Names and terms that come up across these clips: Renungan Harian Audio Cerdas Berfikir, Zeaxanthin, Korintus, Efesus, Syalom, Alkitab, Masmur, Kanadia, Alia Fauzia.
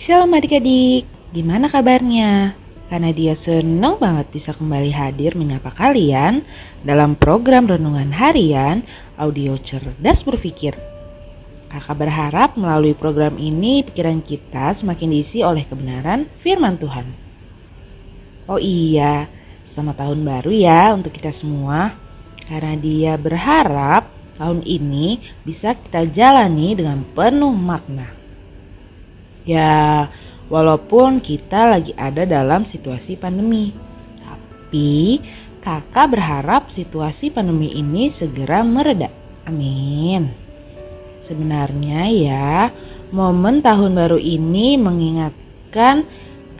Syalom adik-adik, gimana kabarnya? Karena dia seneng banget bisa kembali hadir menyapa kalian dalam program Renungan Harian Audio Cerdas Berfikir. Kakak berharap melalui program ini pikiran kita semakin diisi oleh kebenaran firman Tuhan. Oh iya, selamat tahun baru ya untuk kita semua. Karena dia berharap tahun ini bisa kita jalani dengan penuh makna. Ya, walaupun kita lagi ada dalam situasi pandemi, tapi kakak berharap situasi pandemi ini segera mereda. Amin. Sebenarnya ya, momen tahun baru ini mengingatkan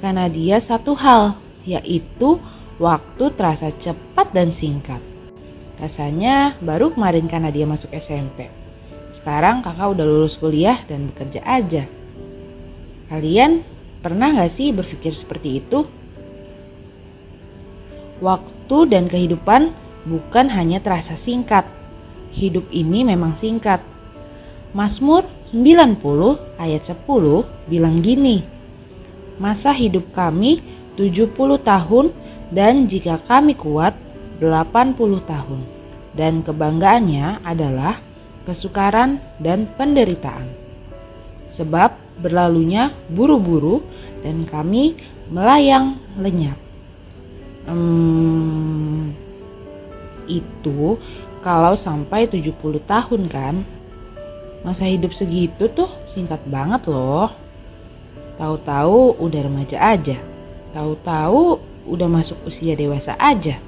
Kanadia satu hal, yaitu waktu terasa cepat dan singkat. Rasanya baru kemarin Kanadia masuk SMP. Sekarang kakak udah lulus kuliah dan bekerja aja. Kalian pernah gak sih berpikir seperti itu? Waktu dan kehidupan bukan hanya terasa singkat. Hidup ini memang singkat. Masmur 90 ayat 10 bilang gini, masa hidup kami 70 tahun dan jika kami kuat 80 tahun. Dan kebanggaannya adalah kesukaran dan penderitaan. Sebab berlalunya buru-buru dan kami melayang lenyap. Itu kalau sampai 70 tahun kan. Masa hidup segitu tuh singkat banget loh. Tahu-tahu udah remaja aja. Tahu-tahu udah masuk usia dewasa aja.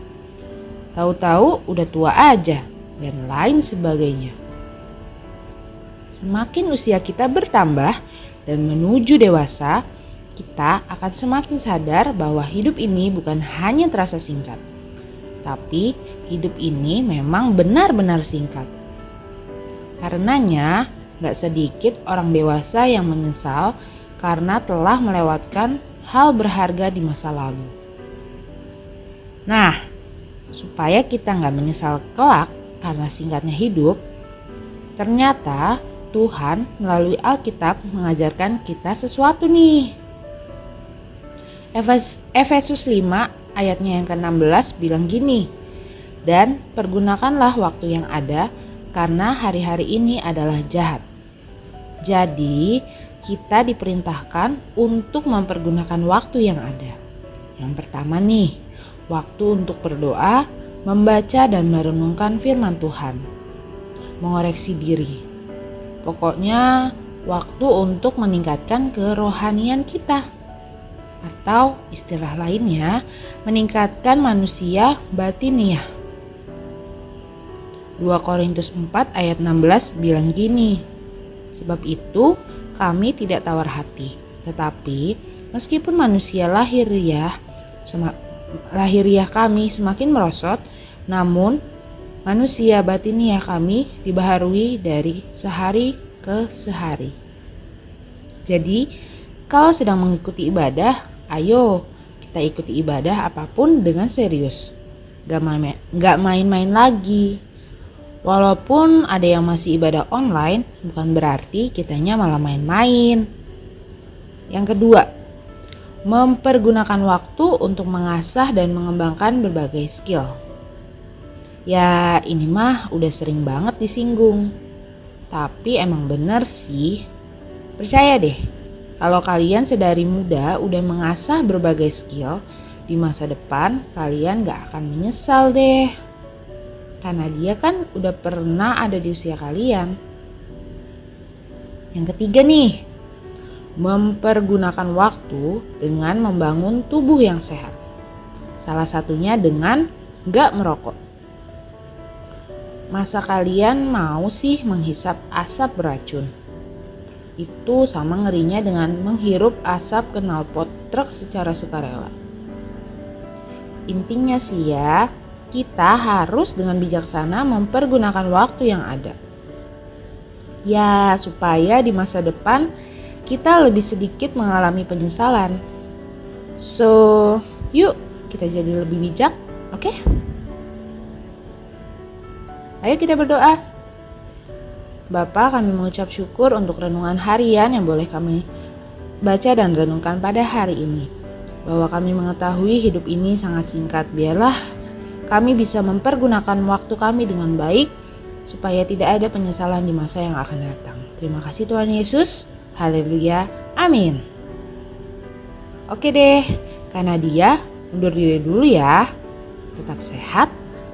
Tahu-tahu udah tua aja dan lain sebagainya. Semakin usia kita bertambah dan menuju dewasa, kita akan semakin sadar bahwa hidup ini bukan hanya terasa singkat, tapi hidup ini memang benar-benar singkat. Karenanya, gak sedikit orang dewasa yang menyesal karena telah melewatkan hal berharga di masa lalu. Nah, supaya kita gak menyesal kelak karena singkatnya hidup, ternyata Tuhan melalui Alkitab mengajarkan kita sesuatu nih. Efesus 5 ayatnya yang ke-16 bilang gini, dan pergunakanlah waktu yang ada karena hari-hari ini adalah jahat. Jadi kita diperintahkan untuk mempergunakan waktu yang ada. Yang pertama nih, waktu untuk berdoa, membaca dan merenungkan firman Tuhan, mengoreksi diri. Pokoknya waktu untuk meningkatkan kerohanian kita, atau istilah lainnya meningkatkan manusia batiniah. 2 Korintus 4 ayat 16 bilang gini, sebab itu kami tidak tawar hati, tetapi meskipun manusia lahiriah kami semakin merosot, namun manusia batiniah kami dibaharui dari sehari ke sehari. Jadi, kalau sedang mengikuti ibadah, ayo kita ikuti ibadah apapun dengan serius. Gak main-main lagi. Walaupun ada yang masih ibadah online, bukan berarti kitanya malah main-main. Yang kedua, mempergunakan waktu untuk mengasah dan mengembangkan berbagai skill. Ya ini mah udah sering banget disinggung, tapi emang bener sih. Percaya deh, kalau kalian sedari muda udah mengasah berbagai skill, di masa depan kalian gak akan menyesal deh. Karena dia kan udah pernah ada di usia kalian. Yang ketiga nih, mempergunakan waktu dengan membangun tubuh yang sehat. Salah satunya dengan gak merokok. Masa kalian mau sih menghisap asap beracun? Itu sama ngerinya dengan menghirup asap knalpot truk secara sukarela. Intinya sih ya, kita harus dengan bijaksana mempergunakan waktu yang ada. Ya, supaya di masa depan kita lebih sedikit mengalami penyesalan. So, yuk kita jadi lebih bijak, oke? Ayo kita berdoa. Bapa, kami mengucap syukur untuk renungan harian yang boleh kami baca dan renungkan pada hari ini, bahwa kami mengetahui hidup ini sangat singkat. Biarlah kami bisa mempergunakan waktu kami dengan baik, supaya tidak ada penyesalan di masa yang akan datang. Terima kasih Tuhan Yesus. Haleluya. Amin. Oke deh, karena dia undur diri dulu ya. Tetap sehat,